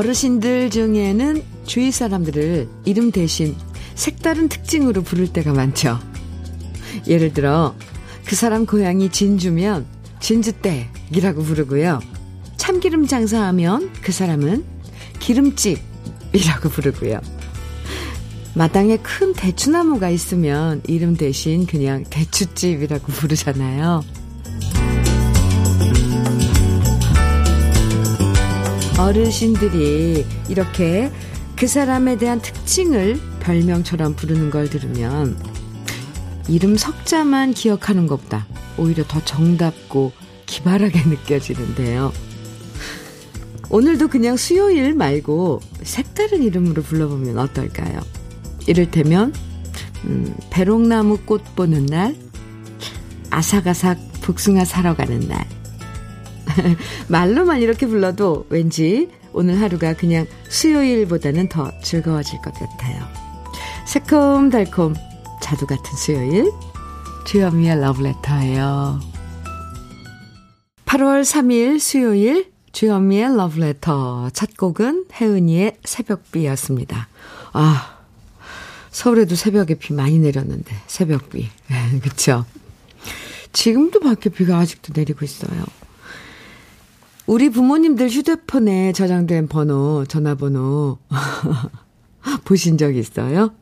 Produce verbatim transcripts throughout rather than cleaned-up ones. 어르신들 중에는 주위 사람들을 이름 대신 색다른 특징으로 부를 때가 많죠. 예를 들어 그 사람 고향이 진주면 진주댁이라고 부르고요. 참기름 장사하면 그 사람은 기름집이라고 부르고요. 마당에 큰 대추나무가 있으면 이름 대신 그냥 대추집이라고 부르잖아요. 어르신들이 이렇게 그 사람에 대한 특징을 별명처럼 부르는 걸 들으면 이름 석자만 기억하는 것보다 오히려 더 정답고 기발하게 느껴지는데요. 오늘도 그냥 수요일 말고 색다른 이름으로 불러보면 어떨까요? 이를테면 음, 배롱나무 꽃 보는 날, 아삭아삭 복숭아 사러 가는 날. 말로만 이렇게 불러도 왠지 오늘 하루가 그냥 수요일보다는 더 즐거워질 것 같아요. 새콤달콤 자두 같은 수요일, 주현미의 러브레터예요. 팔월 삼일 수요일 주현미의 러브레터 첫 곡은 혜은이의 새벽비였습니다. 아, 서울에도 새벽에 비 많이 내렸는데 새벽비. 그렇죠? 지금도 밖에 비가 아직도 내리고 있어요. 우리 부모님들 휴대폰에 저장된 번호, 전화번호 보신 적 있어요?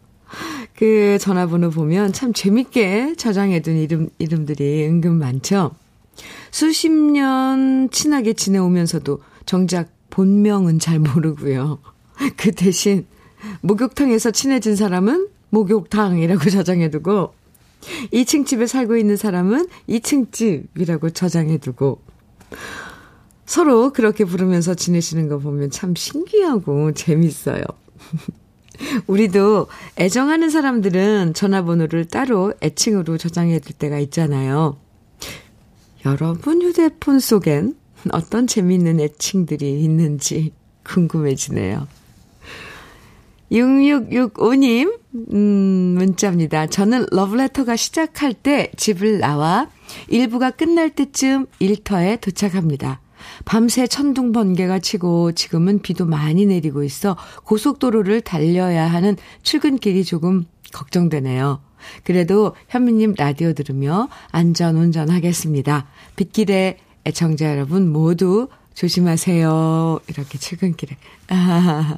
그 전화번호 보면 참 재밌게 저장해둔 이름, 이름들이 은근 많죠? 수십 년 친하게 지내오면서도 정작 본명은 잘 모르고요. 그 대신 목욕탕에서 친해진 사람은 목욕탕이라고 저장해두고, 이 층 집에 살고 있는 사람은 이 층 집이라고 저장해두고, 서로 그렇게 부르면서 지내시는 거 보면 참 신기하고 재밌어요. 우리도 애정하는 사람들은 전화번호를 따로 애칭으로 저장해둘 때가 있잖아요. 여러분 휴대폰 속엔 어떤 재미있는 애칭들이 있는지 궁금해지네요. 육육육오 님 음, 문자입니다. 저는 러브레터가 시작할 때 집을 나와 일부가 끝날 때쯤 일터에 도착합니다. 밤새 천둥 번개가 치고 지금은 비도 많이 내리고 있어 고속도로를 달려야 하는 출근길이 조금 걱정되네요. 그래도 현미님 라디오 들으며 안전운전 하겠습니다. 빗길에 애청자 여러분 모두 조심하세요. 이렇게 출근길에. 아,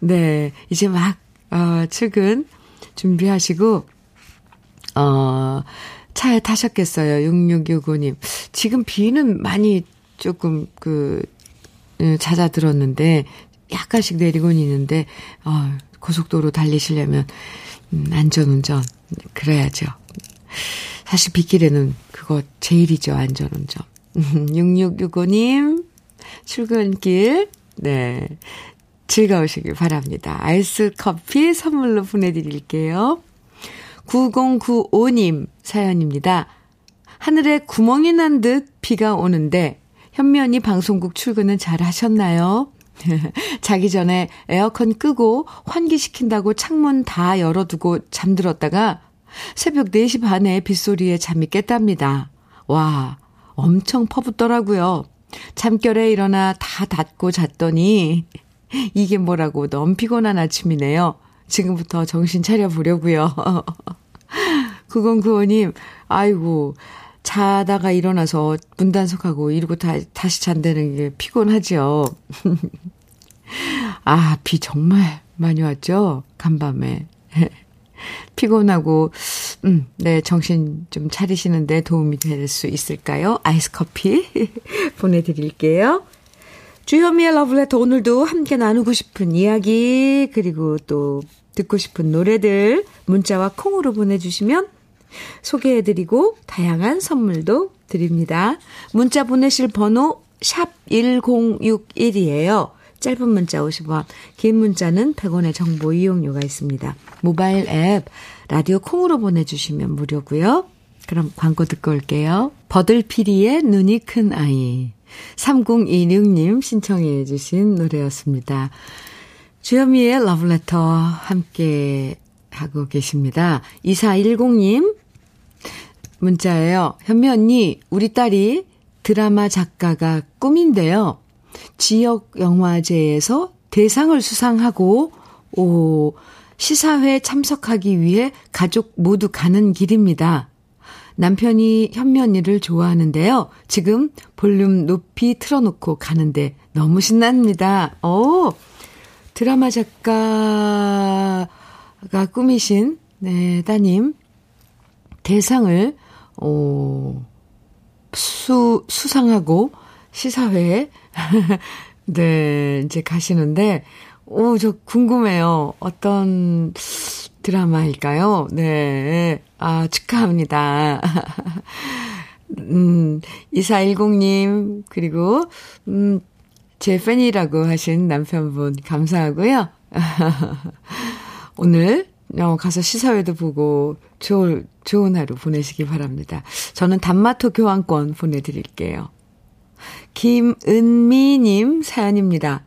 네, 이제 막 어, 출근 준비하시고 어, 차에 타셨겠어요. 육육육오 님. 지금 비는 많이 조금 그 잦아들었는데 약간씩 내리곤 있는데 어, 고속도로 달리시려면 음, 안전운전 그래야죠. 사실 빗길에는 그거 제일이죠. 안전운전. 육육육오 님 출근길 네 즐거우시길 바랍니다. 아이스커피 선물로 보내드릴게요. 구공구오 님 사연입니다. 하늘에 구멍이 난 듯 비가 오는데 현미 언니 방송국 출근은 잘 하셨나요? 자기 전에 에어컨 끄고 환기시킨다고 창문 다 열어두고 잠들었다가 새벽 네 시 반에 빗소리에 잠이 깼답니다. 와, 엄청 퍼붓더라고요. 잠결에 일어나 다 닫고 잤더니 이게 뭐라고 너무 피곤한 아침이네요. 지금부터 정신 차려보려고요. 구공구오 님, 아이고. 자다가 일어나서 문 단속하고 이러고 다, 다시 잔다는 게 피곤하죠. 아, 비 정말 많이 왔죠? 간밤에. 피곤하고 음, 네, 정신 좀 차리시는데 도움이 될 수 있을까요? 아이스커피 보내드릴게요. 주현미의 러브레터 오늘도 함께 나누고 싶은 이야기 그리고 또 듣고 싶은 노래들 문자와 콩으로 보내주시면 소개해드리고 다양한 선물도 드립니다. 문자 보내실 번호 샵 일공육일이에요. 짧은 문자 오십 원, 긴 문자는 백 원의 정보 이용료가 있습니다. 모바일 앱 라디오 콩으로 보내주시면 무료고요. 그럼 광고 듣고 올게요. 버들피리의 눈이 큰 아이, 삼공이육 님 신청해 주신 노래였습니다. 주현미의 러브레터 함께 하고 계십니다. 이사일공 님 문자예요. 현미 언니, 우리 딸이 드라마 작가가 꿈인데요. 지역 영화제에서 대상을 수상하고 오, 시사회에 참석하기 위해 가족 모두 가는 길입니다. 남편이 현미 언니를 좋아하는데요. 지금 볼륨 높이 틀어놓고 가는데 너무 신납니다. 오, 드라마 작가가 꾸미신 네, 따님 대상을 오, 수, 수상하고 시사회에 네, 이제 가시는데 오, 저 궁금해요. 어떤 드라마일까요? 네. 아, 축하합니다. 음, 이사일공님, 그리고, 음, 제 팬이라고 하신 남편분, 감사하고요. 오늘, 어, 가서 시사회도 보고, 좋은, 좋은 하루 보내시기 바랍니다. 저는 단마토 교환권 보내드릴게요. 김은미님 사연입니다.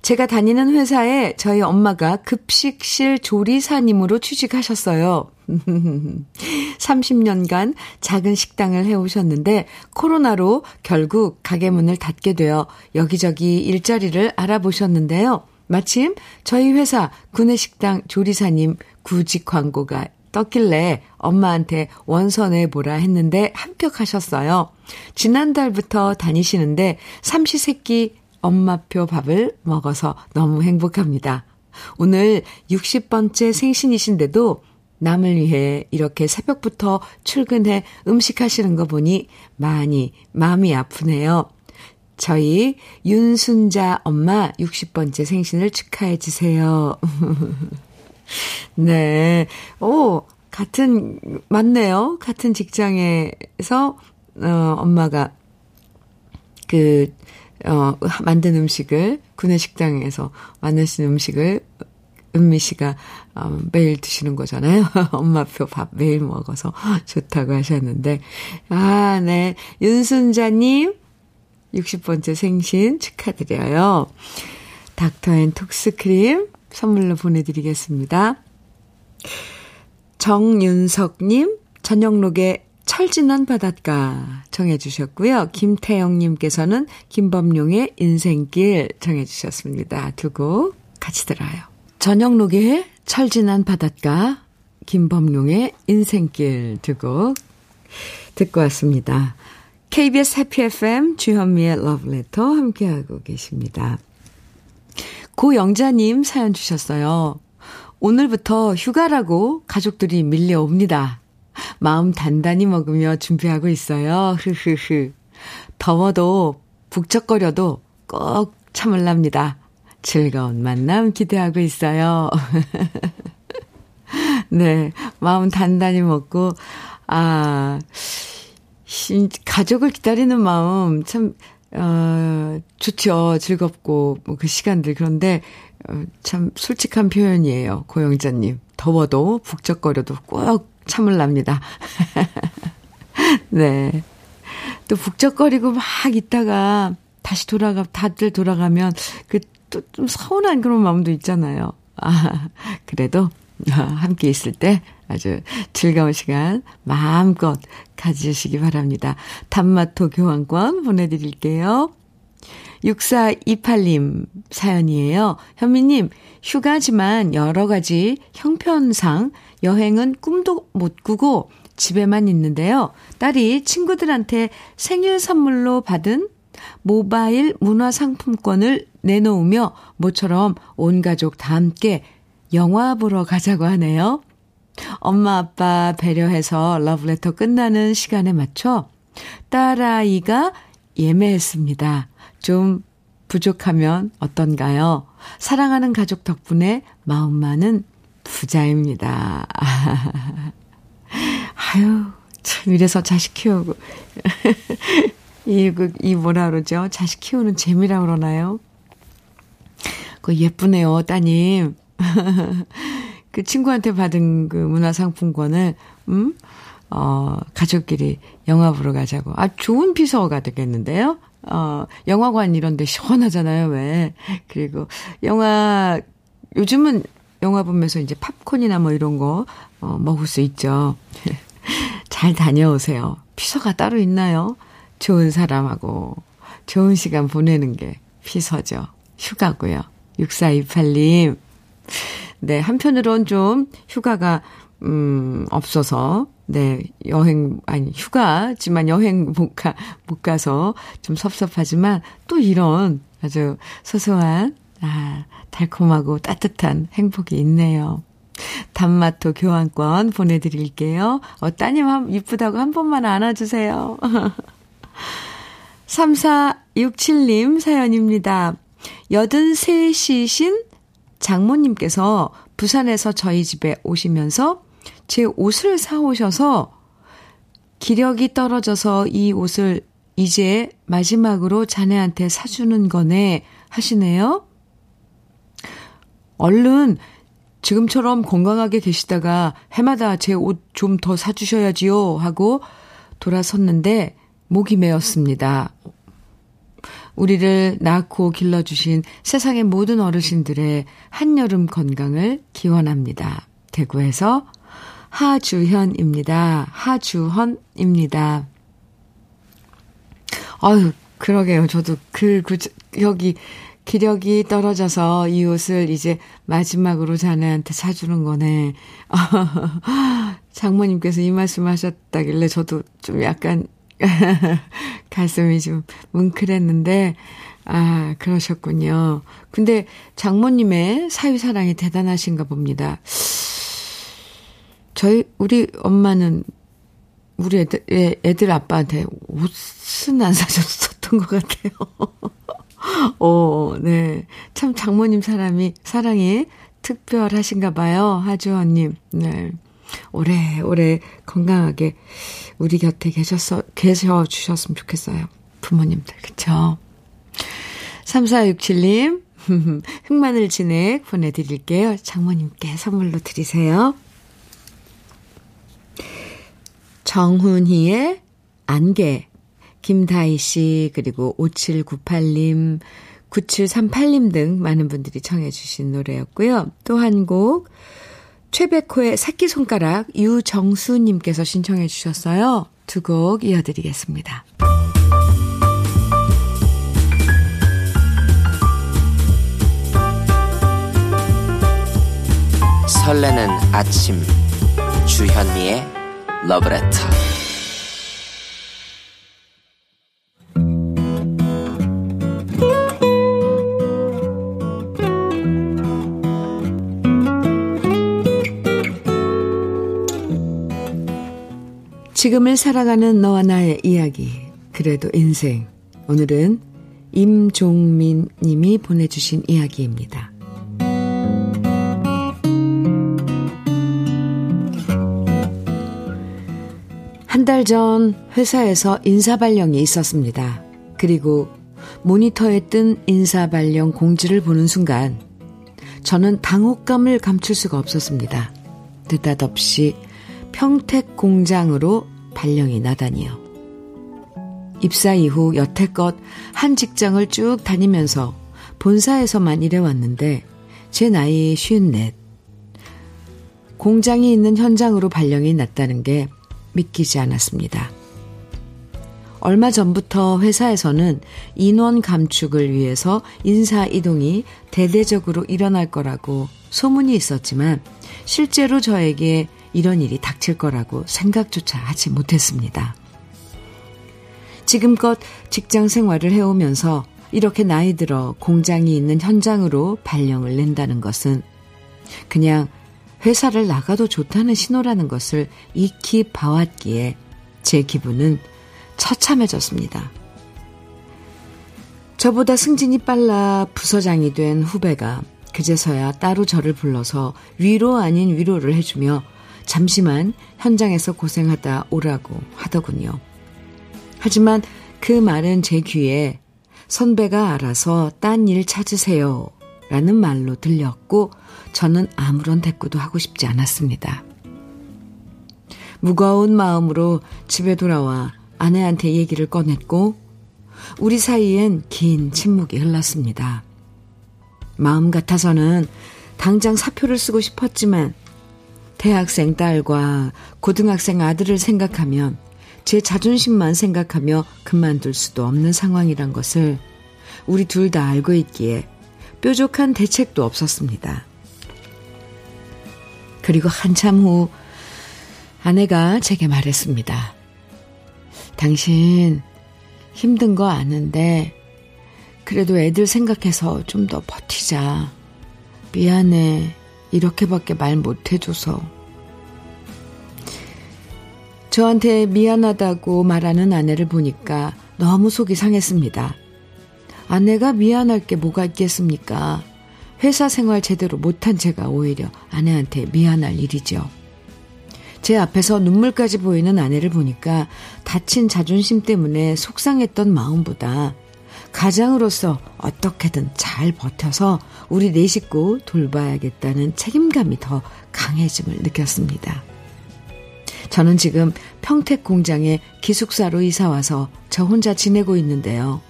제가 다니는 회사에 저희 엄마가 급식실 조리사님으로 취직하셨어요. 삼십 년간 작은 식당을 해오셨는데 코로나로 결국 가게 문을 닫게 되어 여기저기 일자리를 알아보셨는데요. 마침 저희 회사 구내식당 조리사님 구직 광고가 떴길래 엄마한테 원선해보라 했는데 합격하셨어요. 지난달부터 다니시는데 삼시세끼 엄마표 밥을 먹어서 너무 행복합니다. 오늘 육십 번째 생신이신데도 남을 위해 이렇게 새벽부터 출근해 음식하시는 거 보니 많이 마음이 아프네요. 저희 윤순자 엄마 육십 번째 생신을 축하해 주세요. 네, 오 같은 맞네요. 같은 직장에서 어, 엄마가 그 어, 만든 음식을, 구내식당에서 만드신 음식을 은미 씨가 어, 매일 드시는 거잖아요. 엄마표 밥 매일 먹어서 좋다고 하셨는데. 아, 네. 윤순자님, 육십 번째 생신 축하드려요. 닥터앤톡스크림 선물로 보내드리겠습니다. 정윤석님, 저녁록에 철진한 바닷가 정해 주셨고요. 김태영님께서는 김범룡의 인생길 정해 주셨습니다. 두 곡 같이 들어요. 전영록의 철진한 바닷가, 김범룡의 인생길 두 곡 듣고 왔습니다. 케이비에스 해피 에프엠 주현미의 러브레터 함께하고 계십니다. 고영자님 사연 주셨어요. 오늘부터 휴가라고 가족들이 밀려옵니다. 마음 단단히 먹으며 준비하고 있어요. 흐흐흐. 더워도 북적거려도 꼭 참을랍니다. 즐거운 만남 기대하고 있어요. 네, 마음 단단히 먹고 아 가족을 기다리는 마음 참 어, 좋죠. 즐겁고 뭐 그 시간들 그런데 어, 참 솔직한 표현이에요, 고영자님. 더워도 북적거려도 꼭 참을랍니다. 네. 또 북적거리고 막 있다가 다시 돌아가, 다들 돌아가면 그 또 좀 서운한 그런 마음도 있잖아요. 아, 그래도 함께 있을 때 아주 즐거운 시간 마음껏 가지시기 바랍니다. 단마토 교환권 보내드릴게요. 육사이팔님 사연이에요. 현미님, 휴가지만 여러 가지 형편상 여행은 꿈도 못 꾸고 집에만 있는데요. 딸이 친구들한테 생일 선물로 받은 모바일 문화상품권을 내놓으며 모처럼 온 가족 다 함께 영화 보러 가자고 하네요. 엄마 아빠 배려해서 러브레터 끝나는 시간에 맞춰 딸아이가 예매했습니다. 좀 부족하면 어떤가요? 사랑하는 가족 덕분에 마음만은 부자입니다. 아유, 참 이래서 자식 키우고 이, 이 뭐라 그러죠? 자식 키우는 재미라 그러나요? 그 예쁘네요, 따님. 그 친구한테 받은 그 문화상품권을 음? 어, 가족끼리 영화 보러 가자고. 아, 좋은 피서가 되겠는데요? 어, 영화관 이런 데 시원하잖아요, 왜. 그리고 영화, 요즘은 영화 보면서 이제 팝콘이나 뭐 이런 거, 어, 먹을 수 있죠. 잘 다녀오세요. 피서가 따로 있나요? 좋은 사람하고 좋은 시간 보내는 게 피서죠. 휴가고요. 육사이팔 님. 네, 한편으론 좀 휴가가, 음, 없어서, 네, 여행, 아니, 휴가지만 여행 못 가, 못 가서 좀 섭섭하지만 또 이런 아주 소소한, 아, 달콤하고 따뜻한 행복이 있네요. 단마토 교환권 보내드릴게요. 어, 따님 한, 이쁘다고 한 번만 안아주세요. 삼사육칠 님 사연입니다. 여든세 시신 장모님께서 부산에서 저희 집에 오시면서 제 옷을 사오셔서 기력이 떨어져서 이 옷을 이제 마지막으로 자네한테 사주는 거네 하시네요. 얼른 지금처럼 건강하게 계시다가 해마다 제 옷 좀 더 사주셔야지요 하고 돌아섰는데 목이 메었습니다. 우리를 낳고 길러주신 세상의 모든 어르신들의 한여름 건강을 기원합니다. 대구에서 하주현입니다. 하주헌입니다. 아유, 그러게요. 저도 그, 그, 여기, 기력이 떨어져서 이 옷을 이제 마지막으로 자네한테 사주는 거네. 장모님께서 이 말씀 하셨다길래 저도 좀 약간 가슴이 좀 뭉클했는데, 아, 그러셨군요. 근데 장모님의 사위사랑이 대단하신가 봅니다. 저희, 우리 엄마는 우리 애들, 애, 애들 아빠한테 옷은 안 사줬었던 것 같아요. 오, 네. 참 장모님 사람이, 사랑이 특별하신가 봐요. 하주원님. 네. 오래오래 건강하게 우리 곁에 계셔서, 계셔 주셨으면 좋겠어요. 부모님들, 그쵸? 삼사육칠 님, 흑마늘 진액 보내드릴게요. 장모님께 선물로 드리세요. 정훈희의 안개, 김다희씨, 그리고 오칠구팔 님, 구칠삼팔 님 등 많은 분들이 청해주신 노래였고요. 또 한 곡, 최백호의 새끼손가락, 유정수님께서 신청해 주셨어요. 두 곡 이어드리겠습니다. 설레는 아침 주현미의 러브레터. 지금을 살아가는 너와 나의 이야기, 그래도 인생. 오늘은 임종민 님이 보내주신 이야기입니다. 한 달 전 회사에서 인사발령이 있었습니다. 그리고 모니터에 뜬 인사발령 공지를 보는 순간 저는 당혹감을 감출 수가 없었습니다. 느닷없이 평택 공장으로 발령이 나다니요. 입사 이후 여태껏 한 직장을 쭉 다니면서 본사에서만 일해왔는데 제 나이 쉰넷. 공장이 있는 현장으로 발령이 났다는 게 믿기지 않았습니다. 얼마 전부터 회사에서는 인원 감축을 위해서 인사 이동이 대대적으로 일어날 거라고 소문이 있었지만 실제로 저에게 이런 일이 닥칠 거라고 생각조차 하지 못했습니다. 지금껏 직장 생활을 해오면서 이렇게 나이 들어 공장이 있는 현장으로 발령을 낸다는 것은 그냥 회사를 나가도 좋다는 신호라는 것을 익히 봐왔기에 제 기분은 처참해졌습니다. 저보다 승진이 빨라 부서장이 된 후배가 그제서야 따로 저를 불러서 위로 아닌 위로를 해주며 잠시만 현장에서 고생하다 오라고 하더군요. 하지만 그 말은 제 귀에 선배가 알아서 딴 일 찾으세요 라는 말로 들렸고 저는 아무런 대꾸도 하고 싶지 않았습니다. 무거운 마음으로 집에 돌아와 아내한테 얘기를 꺼냈고 우리 사이엔 긴 침묵이 흘렀습니다. 마음 같아서는 당장 사표를 쓰고 싶었지만 대학생 딸과 고등학생 아들을 생각하면 제 자존심만 생각하며 그만둘 수도 없는 상황이란 것을 우리 둘 다 알고 있기에 뾰족한 대책도 없었습니다. 그리고 한참 후 아내가 제게 말했습니다. 당신 힘든 거 아는데 그래도 애들 생각해서 좀 더 버티자. 미안해. 이렇게밖에 말 못해줘서. 저한테 미안하다고 말하는 아내를 보니까 너무 속이 상했습니다. 아내가 미안할 게 뭐가 있겠습니까? 회사 생활 제대로 못한 제가 오히려 아내한테 미안할 일이죠. 제 앞에서 눈물까지 보이는 아내를 보니까 다친 자존심 때문에 속상했던 마음보다 가장으로서 어떻게든 잘 버텨서 우리 네 식구 돌봐야겠다는 책임감이 더 강해짐을 느꼈습니다. 저는 지금 평택 공장에 기숙사로 이사와서 저 혼자 지내고 있는데요.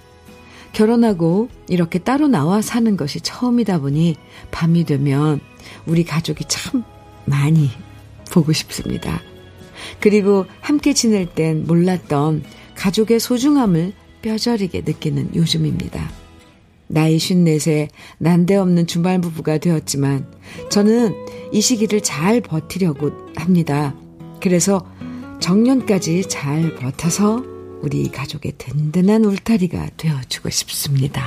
결혼하고 이렇게 따로 나와 사는 것이 처음이다 보니 밤이 되면 우리 가족이 참 많이 보고 싶습니다. 그리고 함께 지낼 땐 몰랐던 가족의 소중함을 뼈저리게 느끼는 요즘입니다. 나이 쉰넷에 난데없는 주말 부부가 되었지만 저는 이 시기를 잘 버티려고 합니다. 그래서 정년까지 잘 버텨서 우리 가족의 든든한 울타리가 되어주고 싶습니다.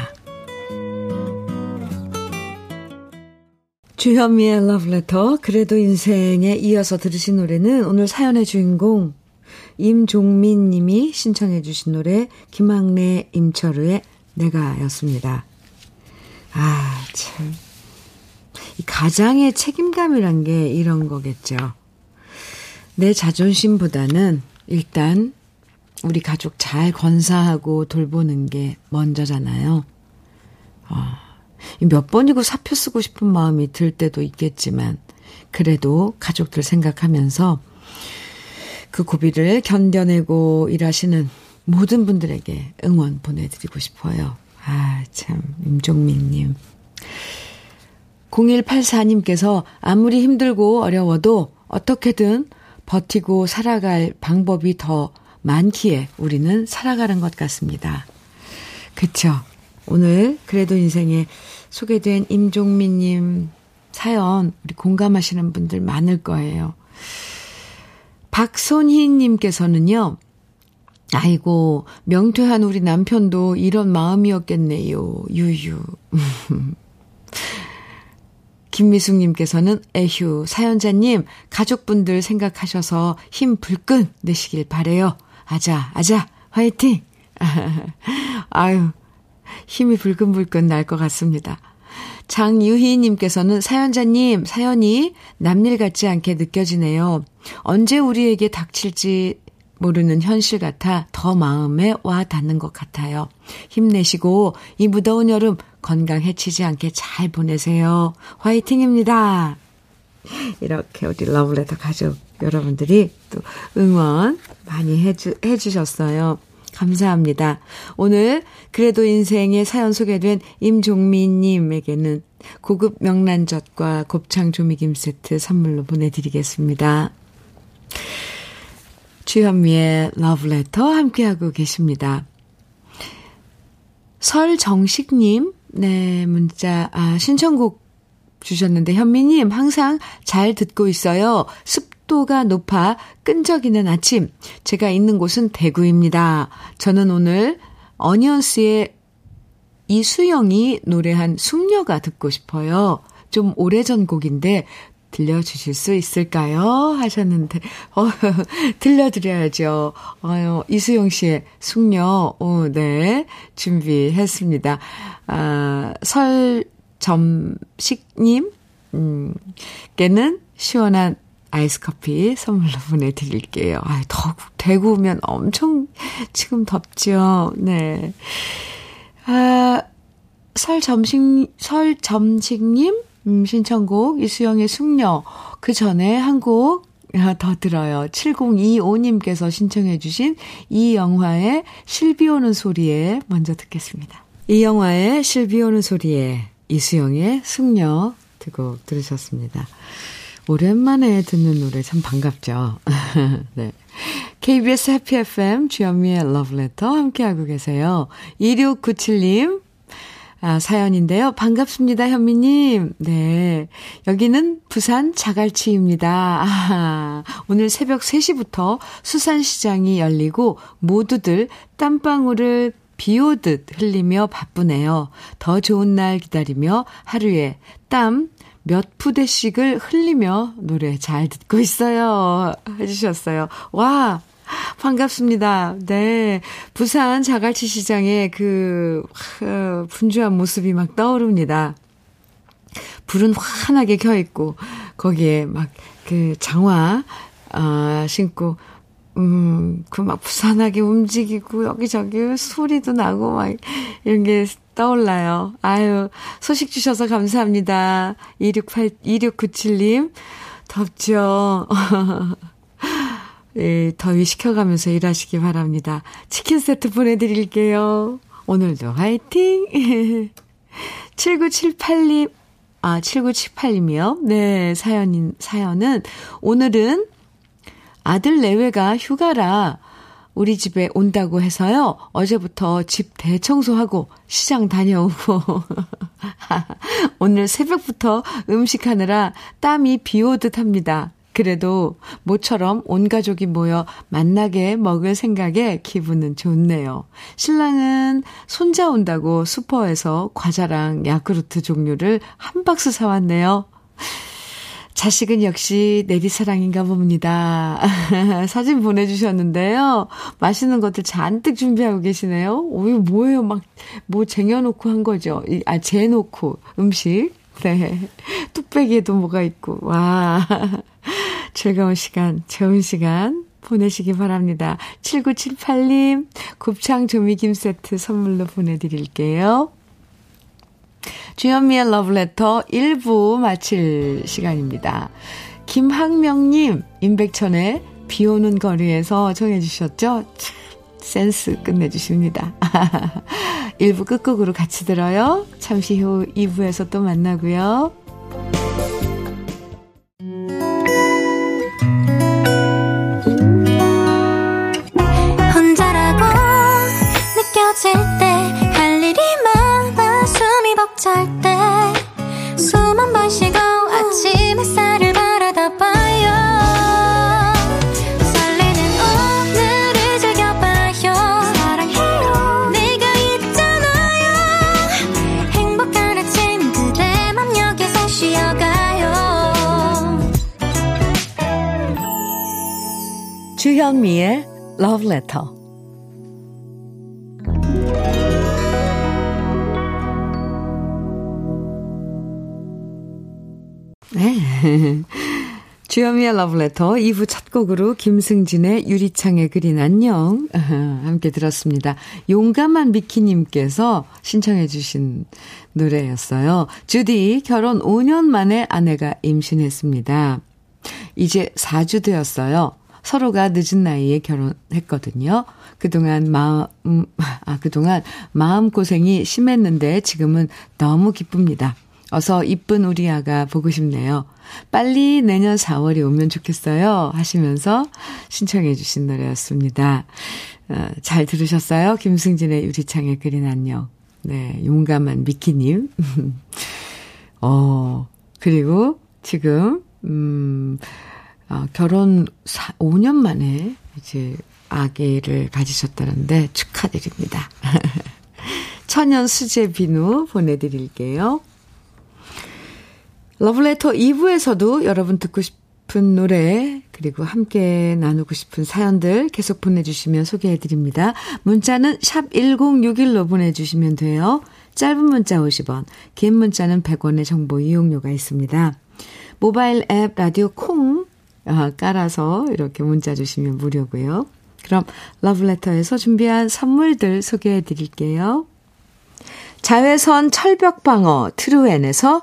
주현미의 러브레터, 그래도 인생에 이어서 들으신 노래는 오늘 사연의 주인공 임종민 님이 신청해 주신 노래 김학래, 임철우의 내가였습니다. 아, 참. 이 가장의 책임감이란 게 이런 거겠죠. 내 자존심보다는 일단 우리 가족 잘 건사하고 돌보는 게 먼저잖아요. 어, 몇 번이고 사표 쓰고 싶은 마음이 들 때도 있겠지만 그래도 가족들 생각하면서 그 고비를 견뎌내고 일하시는 모든 분들에게 응원 보내드리고 싶어요. 아, 참, 임종민님. 공일팔사님께서 아무리 힘들고 어려워도 어떻게든 버티고 살아갈 방법이 더 많기에 우리는 살아가는 것 같습니다. 그쵸. 오늘 그래도 인생에 소개된 임종민님 사연 우리 공감하시는 분들 많을 거예요. 박손희님께서는요. 아이고 명퇴한 우리 남편도 이런 마음이었겠네요. 유유. 김미숙님께서는 에휴 사연자님 가족분들 생각하셔서 힘 불끈 내시길 바래요. 아자 아자 화이팅. 아유 힘이 불끈불끈 날 것 같습니다. 장유희님께서는 사연자님 사연이 남일 같지 않게 느껴지네요. 언제 우리에게 닥칠지 모르는 현실 같아 더 마음에 와 닿는 것 같아요. 힘내시고 이 무더운 여름 건강 해치지 않게 잘 보내세요. 화이팅입니다. 이렇게 우리 러브레터 가족 여러분들이 또 응원 많이 해주, 해주셨어요. 감사합니다. 오늘 그래도 인생의 사연 소개된 임종민님에게는 고급 명란젓과 곱창 조미김 세트 선물로 보내드리겠습니다. 주현미의 러브레터 함께하고 계십니다. 설정식님, 네, 문자, 아, 신청곡 주셨는데, 현미님, 항상 잘 듣고 있어요. 습도가 높아 끈적이는 아침. 제가 있는 곳은 대구입니다. 저는 오늘 어니언스의 이수영이 노래한 숙녀가 듣고 싶어요. 좀 오래전 곡인데, 들려주실 수 있을까요? 하셨는데, 어, 들려드려야죠. 어, 이수영 씨의 숙녀, 오, 네, 준비했습니다. 아, 설점식님, 음, 께는 시원한 아이스 커피 선물로 보내드릴게요. 아, 더, 대구면 엄청 지금 덥죠. 네. 아, 설점식, 설점식님? 음, 신청곡 이수영의 숙녀 그 전에 한 곡 더 들어요. 칠공이오님께서 신청해 주신 이 영화의 실비 오는 소리에 먼저 듣겠습니다. 이 영화의 실비 오는 소리에 이수영의 숙녀 두 곡 들으셨습니다. 오랜만에 듣는 노래 참 반갑죠. 네. 케이비에스 해피 에프엠 주현미의 러브레터 함께하고 계세요. 이육구칠님 아, 사연인데요. 반갑습니다, 현미님. 네. 여기는 부산 자갈치입니다. 아, 오늘 새벽 세 시부터 수산시장이 열리고 모두들 땀방울을 비 오듯 흘리며 바쁘네요. 더 좋은 날 기다리며 하루에 땀 몇 푸대씩을 흘리며 노래 잘 듣고 있어요. 해주셨어요. 와, 반갑습니다. 네. 부산 자갈치 시장의 그 분주한 모습이 막 떠오릅니다. 불은 환하게 켜있고, 거기에 막 그 장화, 아, 신고, 음, 그 막 부산하게 움직이고, 여기저기 소리도 나고, 막 이런 게 떠올라요. 아유, 소식 주셔서 감사합니다. 이육팔, 이육구칠님, 덥죠? 예, 더위 식혀가면서 일하시기 바랍니다. 치킨 세트 보내드릴게요. 오늘도 화이팅! 칠구칠팔님, 아, 칠구칠팔님이요? 네, 사연인, 사연은, 오늘은 아들 내외가 휴가라 우리 집에 온다고 해서요. 어제부터 집 대청소하고 시장 다녀오고 오늘 새벽부터 음식하느라 땀이 비오듯 합니다. 그래도 모처럼 온 가족이 모여 만나게 먹을 생각에 기분은 좋네요. 신랑은 손자 온다고 슈퍼에서 과자랑 야쿠르트 종류를 한 박스 사왔네요. 자식은 역시 내리사랑인가 봅니다. 사진 보내주셨는데요. 맛있는 것들 잔뜩 준비하고 계시네요. 오, 이거 뭐예요? 막, 뭐 쟁여놓고 한 거죠. 아, 재놓고 음식. 네. 뚝배기에도 뭐가 있고. 와. 즐거운 시간, 좋은 시간 보내시기 바랍니다. 칠구칠팔님, 곱창 조미김 세트 선물로 보내드릴게요. 주현미의 러브레터 일 부 마칠 시간입니다. 김학명님, 임백천의 비 오는 거리에서 정해 주셨죠? 참 센스 끝내주십니다. 일 부 끝곡으로 같이 들어요. 잠시 후 이 부에서 또 만나고요. 혼자라고 느껴질 때 할 일이 많아 숨이 벅찰 때 숨 한 번 쉬고 아침 햇살을 바라다 봐요. 설레는 오늘을 즐겨봐요. 사랑해요. 내가 있잖아요. 행복한 아침 그대 맘 여기서 쉬어가요. 주현미의 Love Letter. 네. 주현미의 Love Letter 이 부 첫 곡으로 김승진의 유리창에 그린 안녕 함께 들었습니다. 용감한 미키님께서 신청해 주신 노래였어요. 주디, 결혼 오 년 만에 아내가 임신했습니다. 이제 사 주 되었어요. 서로가 늦은 나이에 결혼했거든요. 그동안 마음, 아, 그동안 마음고생이 심했는데 지금은 너무 기쁩니다. 어서 이쁜 우리 아가 보고 싶네요. 빨리 내년 사월이 오면 좋겠어요. 하시면서 신청해 주신 노래였습니다. 잘 들으셨어요? 김승진의 유리창에 그린 안녕. 네, 용감한 미키님. 어, 그리고 지금, 음, 어, 결혼 오 년 만에 이제 아기를 가지셨다는데 축하드립니다. 천연 수제 비누 보내드릴게요. 러브레터 이 부에서도 여러분 듣고 싶은 노래 그리고 함께 나누고 싶은 사연들 계속 보내주시면 소개해드립니다. 문자는 샵 일공육일로 보내주시면 돼요. 짧은 문자 오십 원, 긴 문자는 백 원의 정보 이용료가 있습니다. 모바일 앱 라디오 콩 깔아서 이렇게 문자 주시면 무료고요. 그럼 러브레터에서 준비한 선물들 소개해드릴게요. 자외선 철벽방어 트루엔에서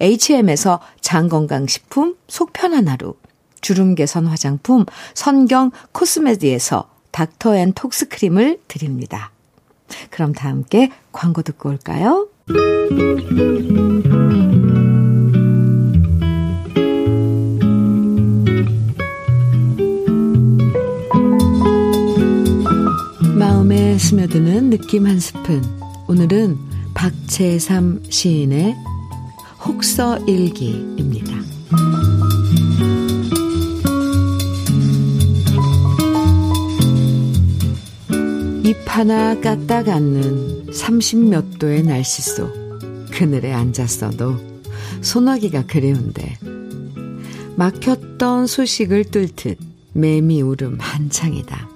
에이치엠에서 장건강식품 속편한 하루, 주름개선 화장품 선경 코스메디에서 닥터앤톡스크림을 드립니다. 그럼 다 함께 광고 듣고 올까요? 마음에 스며드는 느낌 한 스푼. 오늘은 박재삼 시인의 혹서일기입니다. 잎 하나 까딱 않는 삼십몇 도의 날씨 속 그늘에 앉았어도 소나기가 그리운데, 막혔던 소식을 뚫듯 매미 울음 한창이다.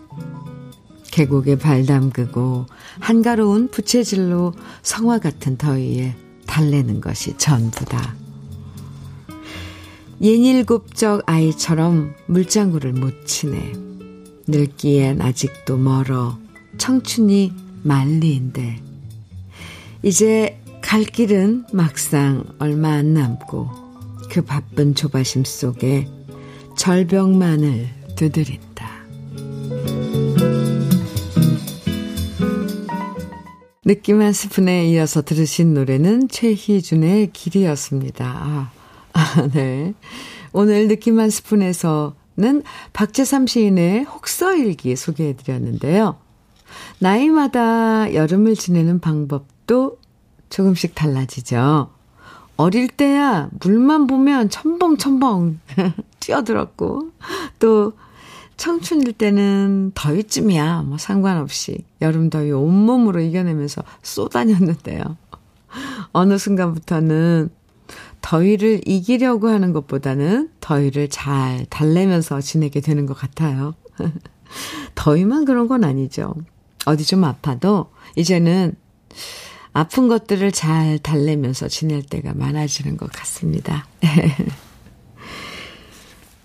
계곡에 발 담그고 한가로운 부채질로 성화 같은 더위에 달래는 것이 전부다. 예닐곱적 아이처럼 물장구를 못 치네. 늙기엔 아직도 멀어 청춘이 만리인데, 이제 갈 길은 막상 얼마 안 남고 그 바쁜 조바심 속에 절벽만을 두드린다. 느낌 한 스푼에 이어서 들으신 노래는 최희준의 길이었습니다. 아, 아, 네. 오늘 느낌 한 스푼에서는 박재삼 시인의 혹서일기 소개해드렸는데요. 나이마다 여름을 지내는 방법도 조금씩 달라지죠. 어릴 때야 물만 보면 첨벙첨벙 뛰어들었고, 또 청춘일 때는 더위쯤이야 뭐 상관없이 여름 더위 온몸으로 이겨내면서 쏘다녔는데요. 어느 순간부터는 더위를 이기려고 하는 것보다는 더위를 잘 달래면서 지내게 되는 것 같아요. 더위만 그런 건 아니죠. 어디 좀 아파도 이제는 아픈 것들을 잘 달래면서 지낼 때가 많아지는 것 같습니다.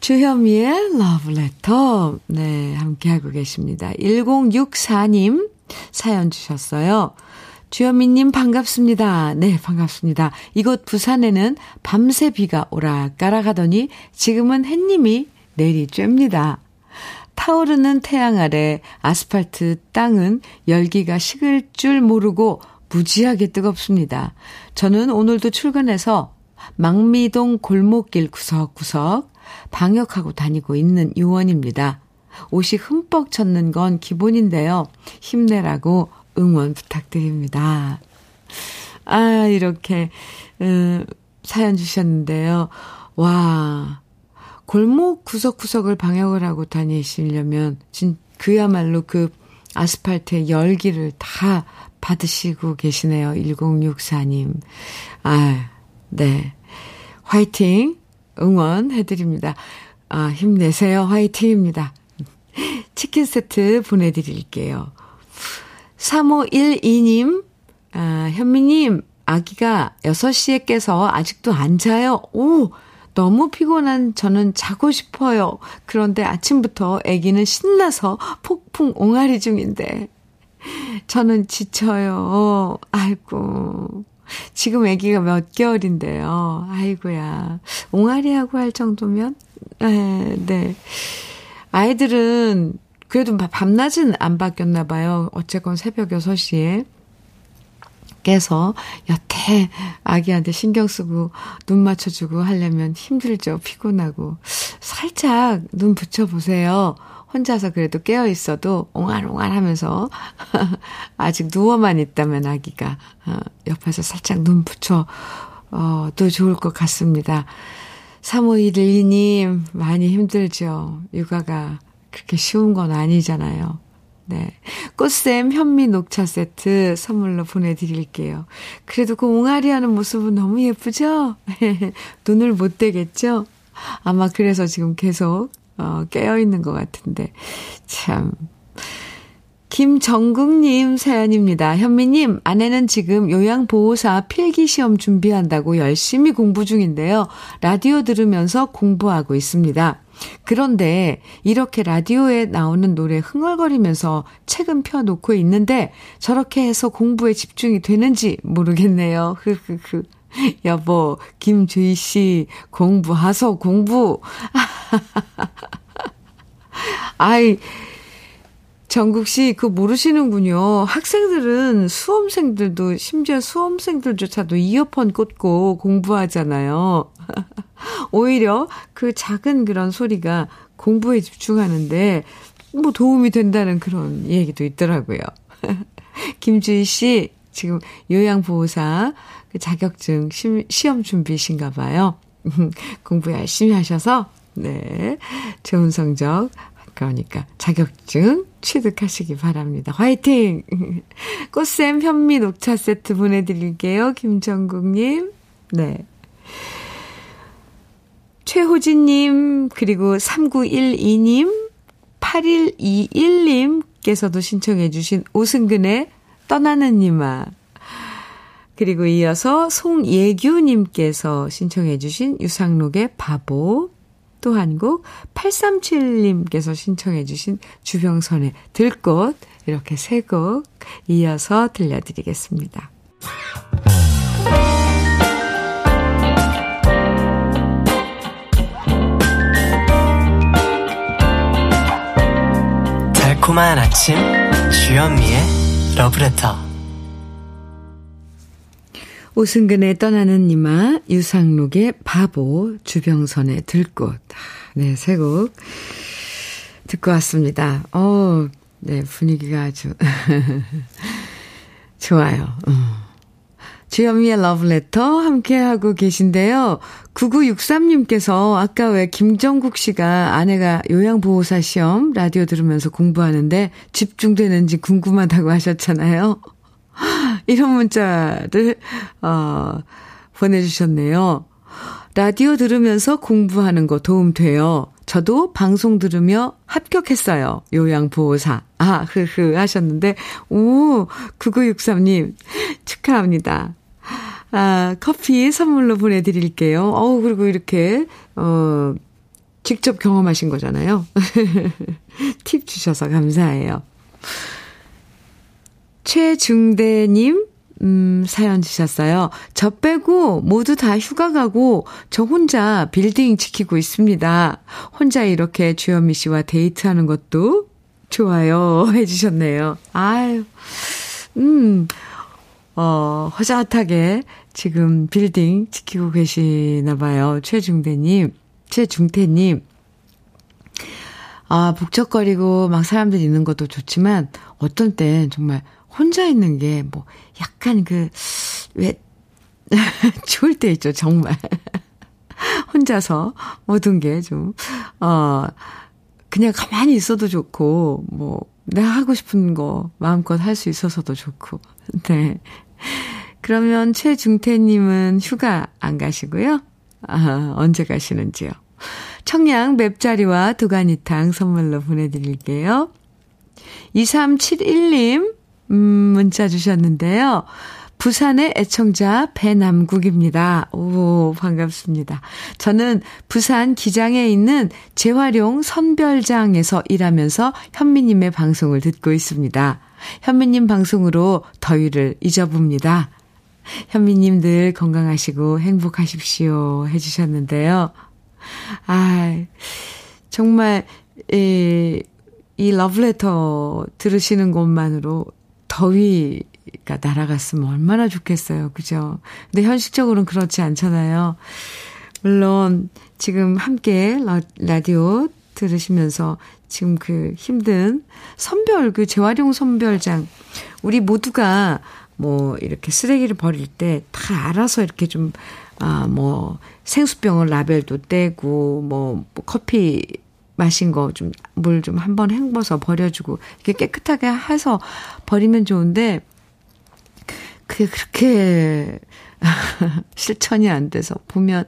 주현미의 러브레터, 네, 함께하고 계십니다. 일공육사 님 사연 주셨어요. 주현미님 반갑습니다. 네, 반갑습니다. 이곳 부산에는 밤새 비가 오락가락 하더니 지금은 햇님이 내리쬐입니다. 타오르는 태양 아래 아스팔트 땅은 열기가 식을 줄 모르고 무지하게 뜨겁습니다. 저는 오늘도 출근해서 망미동 골목길 구석구석 방역하고 다니고 있는 요원입니다. 옷이 흠뻑 젖는 건 기본인데요. 힘내라고 응원 부탁드립니다. 아, 이렇게 음, 사연 주셨는데요. 와, 골목 구석구석을 방역을 하고 다니시려면 진, 그야말로 그 아스팔트의 열기를 다 받으시고 계시네요. 일공육사 님. 아, 네. 화이팅! 응원해드립니다. 아, 힘내세요. 화이팅입니다. 치킨 세트 보내드릴게요. 삼오일이 님, 아, 현미님, 아기가 여섯 시에 깨서 아직도 안 자요. 오, 너무 피곤한 저는 자고 싶어요. 그런데 아침부터 아기는 신나서 폭풍 옹알이 중인데 저는 지쳐요. 아이고. 지금 아기가 몇 개월인데요. 아이고야. 옹알이하고 할 정도면? 네, 네. 아이들은 그래도 밤낮은 안 바뀌었나 봐요. 어쨌건 새벽 여섯 시에 께서 여태 아기한테 신경 쓰고 눈 맞춰주고 하려면 힘들죠. 피곤하고. 살짝 눈 붙여보세요. 혼자서 그래도 깨어있어도 옹알옹알 하면서 아직 누워만 있다면 아기가 옆에서 살짝 눈 붙여도 좋을 것 같습니다. 삼오일이님 많이 힘들죠. 육아가 그렇게 쉬운 건 아니잖아요. 네, 꽃샘 현미 녹차 세트 선물로 보내드릴게요. 그래도 그 옹알이 하는 모습은 너무 예쁘죠? 눈을 못 떼겠죠? 아마 그래서 지금 계속 어, 깨어있는 것 같은데 참... 김정국님 사연입니다. 현미님, 아내는 지금 요양보호사 필기시험 준비한다고 열심히 공부 중인데요. 라디오 들으면서 공부하고 있습니다. 그런데 이렇게 라디오에 나오는 노래 흥얼거리면서 책은 펴놓고 있는데 저렇게 해서 공부에 집중이 되는지 모르겠네요. 흐흐흐. 여보, 김주희 씨, 공부하소, 공부. 아이, 정국 씨, 그거 모르시는군요. 학생들은 수험생들도, 심지어 수험생들조차도 이어폰 꽂고 공부하잖아요. 오히려 그 작은 그런 소리가 공부에 집중하는데 뭐 도움이 된다는 그런 얘기도 있더라고요. 김주희 씨, 지금 요양보호사 자격증 시험 준비이신가 봐요. 공부 열심히 하셔서, 네, 좋은 성적. 그러니까 자격증 취득하시기 바랍니다. 화이팅! 꽃샘 현미 녹차 세트 보내드릴게요. 김정국님. 네. 최호진님 그리고 삼구일이님 팔일이일님께서도 신청해 주신 오승근의 떠나는 님아 그리고 이어서 송예규님께서 신청해 주신 유상록의 바보 또 한 곡 팔삼칠님께서 신청해 주신 주병선의 들꽃 이렇게 세 곡 이어서 들려드리겠습니다. 달콤한 아침 주현미의 러브레터 오승근의 떠나는 이마, 유상록의 바보, 주병선의 들꽃. 네, 세 곡 듣고 왔습니다. 어, 네, 분위기가 아주 좋아요. 주현미의 러브레터 함께하고 계신데요. 구구육삼님께서 아까 왜 김정국 씨가 아내가 요양보호사 시험 라디오 들으면서 공부하는데 집중되는지 궁금하다고 하셨잖아요. 이런 문자를 어, 보내주셨네요. 라디오 들으면서 공부하는 거 도움 돼요. 저도 방송 들으며 합격했어요. 요양보호사. 아, 흐흐 하셨는데 오, 구구육삼님 축하합니다. 아, 커피 선물로 보내드릴게요. 어우, 그리고 이렇게 어, 직접 경험하신 거잖아요. 팁 주셔서 감사해요. 최중대님 음, 사연 주셨어요. 저 빼고 모두 다 휴가 가고 저 혼자 빌딩 지키고 있습니다. 혼자 이렇게 주현미 씨와 데이트하는 것도 좋아요 해주셨네요. 아유, 음, 어, 허자하게 지금 빌딩 지키고 계시나 봐요. 최중대님, 최중태님. 아, 북적거리고 막 사람들 있는 것도 좋지만 어떤 땐 정말 혼자 있는 게 뭐 약간 그 왜 좋을 때 있죠. 정말 혼자서 모든 게 좀 어 그냥 가만히 있어도 좋고 뭐 내가 하고 싶은 거 마음껏 할 수 있어서도 좋고. 네. 그러면 최중태 님은 휴가 안 가시고요. 아, 언제 가시는지요? 청양 맵자리와 도가니탕 선물로 보내드릴게요. 이삼칠일님 음, 문자 주셨는데요. 부산의 애청자 배남국입니다. 오, 반갑습니다. 저는 부산 기장에 있는 재활용 선별장에서 일하면서 현미님의 방송을 듣고 있습니다. 현미님 방송으로 더위를 잊어봅니다. 현미님 늘 건강하시고 행복하십시오 해주셨는데요. 아, 정말, 이, 이 러브레터 들으시는 것만으로 더위 가 날아갔으면 얼마나 좋겠어요. 그죠? 근데 현실적으로는 그렇지 않잖아요. 물론 지금 함께 라디오 들으시면서 지금 그 힘든 선별, 그 재활용 선별장, 우리 모두가 뭐 이렇게 쓰레기를 버릴 때 다 알아서 이렇게 좀, 아, 뭐 생수병을 라벨도 떼고, 뭐 커피 마신 거 좀 물 좀 한번 헹궈서 버려주고 이렇게 깨끗하게 해서 버리면 좋은데, 그게 그렇게 실천이 안 돼서 보면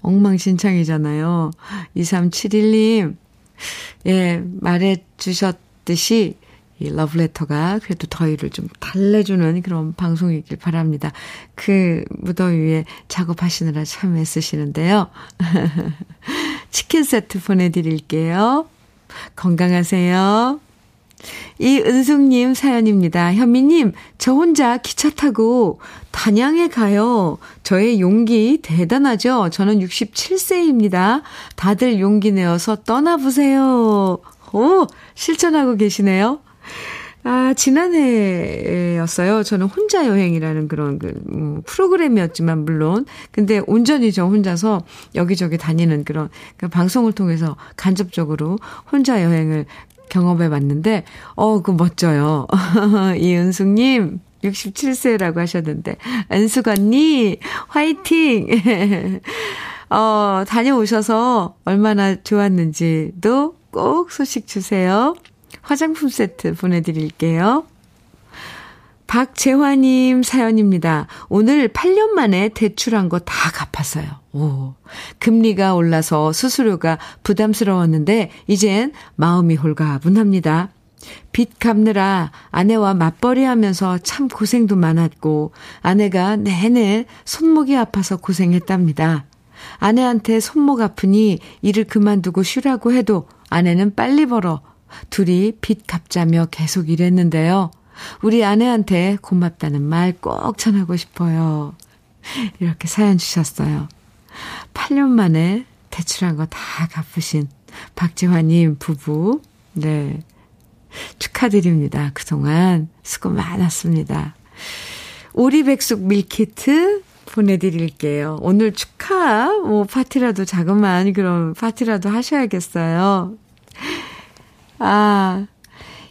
엉망진창이잖아요. 이삼칠일 님, 예, 말해주셨듯이 이 러브레터가 그래도 더위를 좀 달래주는 그런 방송이길 바랍니다. 그 무더위에 작업하시느라 참 애쓰시는데요. 치킨 세트 보내드릴게요. 건강하세요. 이은숙님 사연입니다. 현미님, 저 혼자 기차 타고 단양에 가요. 저의 용기 대단하죠? 저는 육십칠 세입니다. 다들 용기 내어서 떠나보세요. 오, 실천하고 계시네요. 아, 지난해였어요. 저는 혼자 여행이라는 그런 그, 음, 프로그램이었지만, 물론. 근데 온전히 저 혼자서 여기저기 다니는 그런, 그 방송을 통해서 간접적으로 혼자 여행을 경험해 봤는데, 어, 그 멋져요. 이은숙님, 육십칠 세라고 하셨는데, 은숙 언니, 화이팅! 어, 다녀오셔서 얼마나 좋았는지도 꼭 소식 주세요. 화장품 세트 보내드릴게요. 박재화님 사연입니다. 오늘 팔 년 만에 대출한 거 다 갚았어요. 오, 금리가 올라서 수수료가 부담스러웠는데 이젠 마음이 홀가분합니다. 빚 갚느라 아내와 맞벌이하면서 참 고생도 많았고 아내가 내내 손목이 아파서 고생했답니다. 아내한테 손목 아프니 일을 그만두고 쉬라고 해도 아내는 빨리 벌어. 둘이 빚 갚자며 계속 일했는데요. 우리 아내한테 고맙다는 말 꼭 전하고 싶어요. 이렇게 사연 주셨어요. 팔 년 만에 대출한 거 다 갚으신 박지화님 부부, 네, 축하드립니다. 그동안 수고 많았습니다. 오리백숙 밀키트 보내드릴게요. 오늘 축하, 뭐 파티라도 자그마한 그런 파티라도 하셔야겠어요. 아,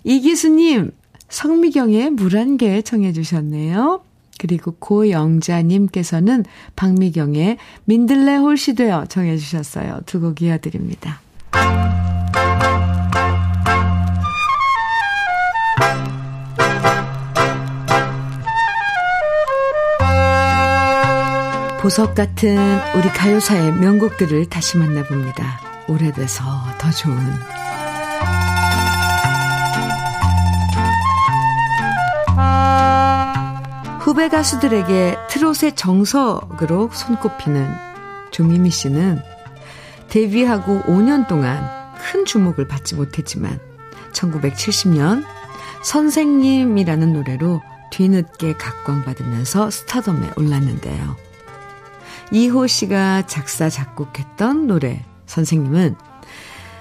이기수님, 성미경의 물안개 청해 주셨네요. 그리고 고영자님께서는 박미경의 민들레 홀씨 되어 청해 주셨어요. 두 곡 이어드립니다. 보석 같은 우리 가요사의 명곡들을 다시 만나봅니다. 오래돼서 더 좋은. 후배 가수들에게 트롯의 정석으로 손꼽히는 조미미 씨는 데뷔하고 오 년 동안 큰 주목을 받지 못했지만 천구백칠십 년 선생님이라는 노래로 뒤늦게 각광받으면서 스타덤에 올랐는데요. 이호 씨가 작사 작곡했던 노래 선생님은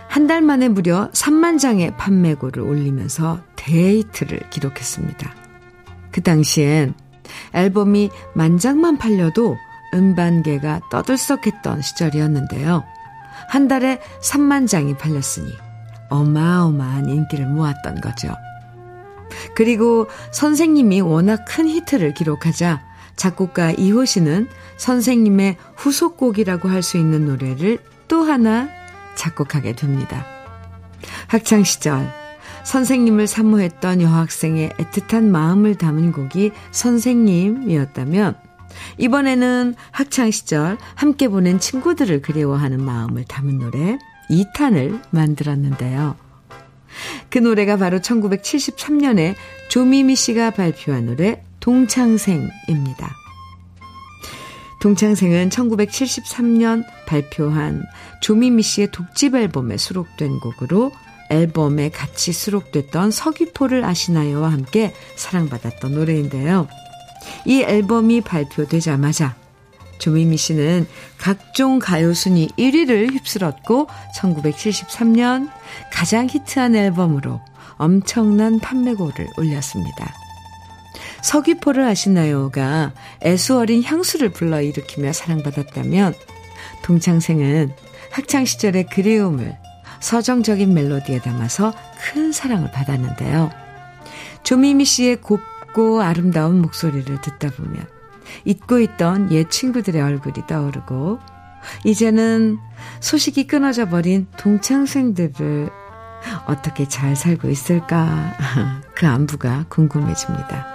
한 달 만에 무려 삼만 장의 판매고를 올리면서 대히트를 기록했습니다. 그 당시엔 앨범이 만 장만 팔려도 음반계가 떠들썩했던 시절이었는데요. 한 달에 삼만 장이 팔렸으니 어마어마한 인기를 모았던 거죠. 그리고 선생님이 워낙 큰 히트를 기록하자 작곡가 이호 씨는 선생님의 후속곡이라고 할 수 있는 노래를 또 하나 작곡하게 됩니다. 학창시절 선생님을 사모했던 여학생의 애틋한 마음을 담은 곡이 선생님이었다면 이번에는 학창시절 함께 보낸 친구들을 그리워하는 마음을 담은 노래 이 탄을 만들었는데요. 그 노래가 바로 천구백칠십삼 년에 조미미 씨가 발표한 노래 동창생입니다. 동창생은 천구백칠십삼 년 발표한 조미미 씨의 독집 앨범에 수록된 곡으로 앨범에 같이 수록됐던 서귀포를 아시나요와 함께 사랑받았던 노래인데요. 이 앨범이 발표되자마자 조미미 씨는 각종 가요순위 일 위를 휩쓸었고 천구백칠십삼 년 가장 히트한 앨범으로 엄청난 판매고를 올렸습니다. 서귀포를 아시나요가 애수어린 향수를 불러일으키며 사랑받았다면 동창생은 학창시절의 그리움을 서정적인 멜로디에 담아서 큰 사랑을 받았는데요. 조미미 씨의 곱고 아름다운 목소리를 듣다 보면 잊고 있던 옛 친구들의 얼굴이 떠오르고 이제는 소식이 끊어져 버린 동창생들을 어떻게 잘 살고 있을까 그 안부가 궁금해집니다.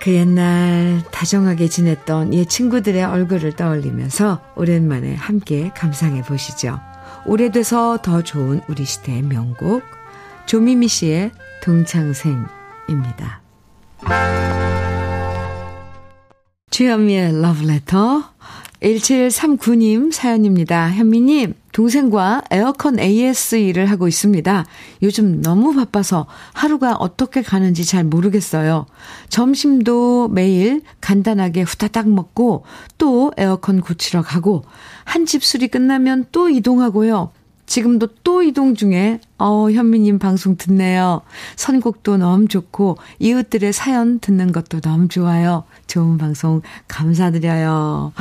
그 옛날 다정하게 지냈던 옛 친구들의 얼굴을 떠올리면서 오랜만에 함께 감상해 보시죠. 오래돼서 더 좋은 우리 시대의 명곡 조미미 씨의 동창생입니다. 주현미의 러브레터 일칠삼구 님 사연입니다. 현미님, 동생과 에어컨 에이에스 일을 하고 있습니다. 요즘 너무 바빠서 하루가 어떻게 가는지 잘 모르겠어요. 점심도 매일 간단하게 후다닥 먹고 또 에어컨 고치러 가고 한 집 수리 끝나면 또 이동하고요. 지금도 또 이동 중에 어 현미님 방송 듣네요. 선곡도 너무 좋고 이웃들의 사연 듣는 것도 너무 좋아요. 좋은 방송 감사드려요.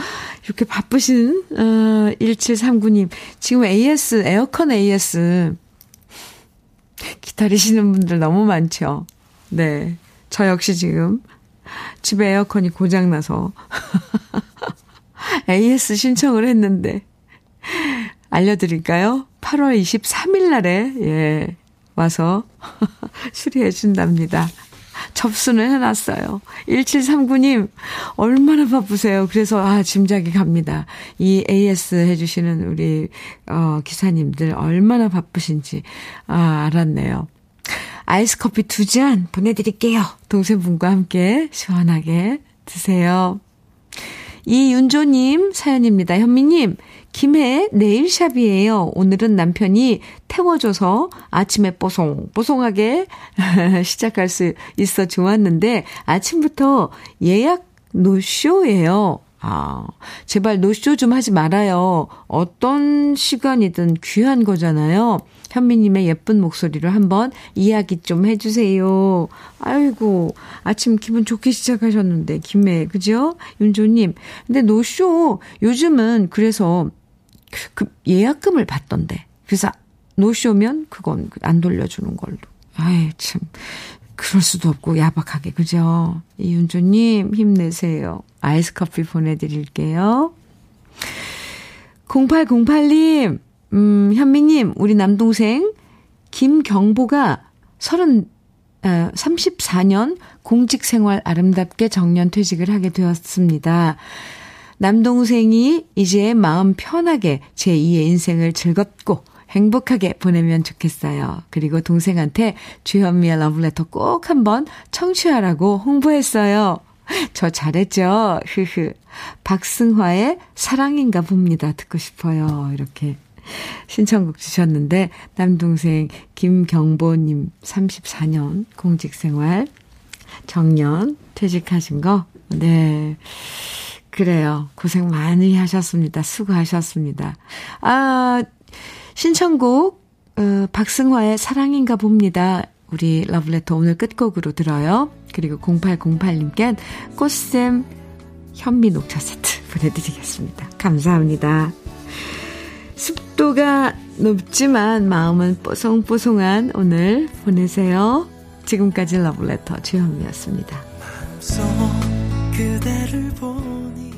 이렇게 바쁘신 어, 일칠삼구 님 지금 에이에스 에어컨 에이에스 기다리시는 분들 너무 많죠. 네, 저 역시 지금 집에 에어컨이 고장나서 에이에스 신청을 했는데 알려드릴까요? 팔월 이십삼일 날에 예, 와서 수리해 준답니다. 접수는 해놨어요. 일칠삼구 님 얼마나 바쁘세요. 그래서 아 짐작이 갑니다. 이 에이에스 해주시는 우리 어, 기사님들 얼마나 바쁘신지 아, 알았네요. 아이스 커피 두 잔 보내드릴게요. 동생분과 함께 시원하게 드세요. 이윤조님 사연입니다. 현미님, 김해 네일샵이에요. 오늘은 남편이 태워줘서 아침에 뽀송뽀송하게 시작할 수 있어 좋았는데 아침부터 예약 노쇼예요. 아, 제발 노쇼 좀 하지 말아요. 어떤 시간이든 귀한 거잖아요. 현미님의 예쁜 목소리로 한번 이야기 좀 해주세요. 아이고, 아침 기분 좋게 시작하셨는데, 김해, 그죠? 윤조님. 근데 노쇼, 요즘은 그래서 그 예약금을 받던데. 그래서 노쇼면 그건 안 돌려주는 걸로. 아이, 참. 그럴 수도 없고 야박하게, 그죠? 이윤주님 힘내세요. 아이스커피 보내드릴게요. 공팔공팔 님 음, 현미님, 우리 남동생 김경보가 삼십사 년 공직생활 아름답게 정년퇴직을 하게 되었습니다. 남동생이 이제 마음 편하게 제이의 인생을 즐겁고 행복하게 보내면 좋겠어요. 그리고 동생한테 주현미의 러브레터 꼭 한번 청취하라고 홍보했어요. 저 잘했죠? 흐흐. 박승화의 사랑인가 봅니다. 듣고 싶어요. 이렇게 신청곡 주셨는데 남동생 김경보님 삼십사 년 공직생활 정년 퇴직하신 거. 네. 그래요. 고생 많이 하셨습니다. 수고하셨습니다. 아... 신청곡 어, 박승화의 사랑인가 봅니다. 우리 러브레터 오늘 끝곡으로 들어요. 그리고 공팔공팔 님께는 꽃샘 현미 녹차 세트 보내드리겠습니다. 감사합니다. 습도가 높지만 마음은 뽀송뽀송한 오늘 보내세요. 지금까지 러브레터 주현미였습니다. 마음속 그대를 보니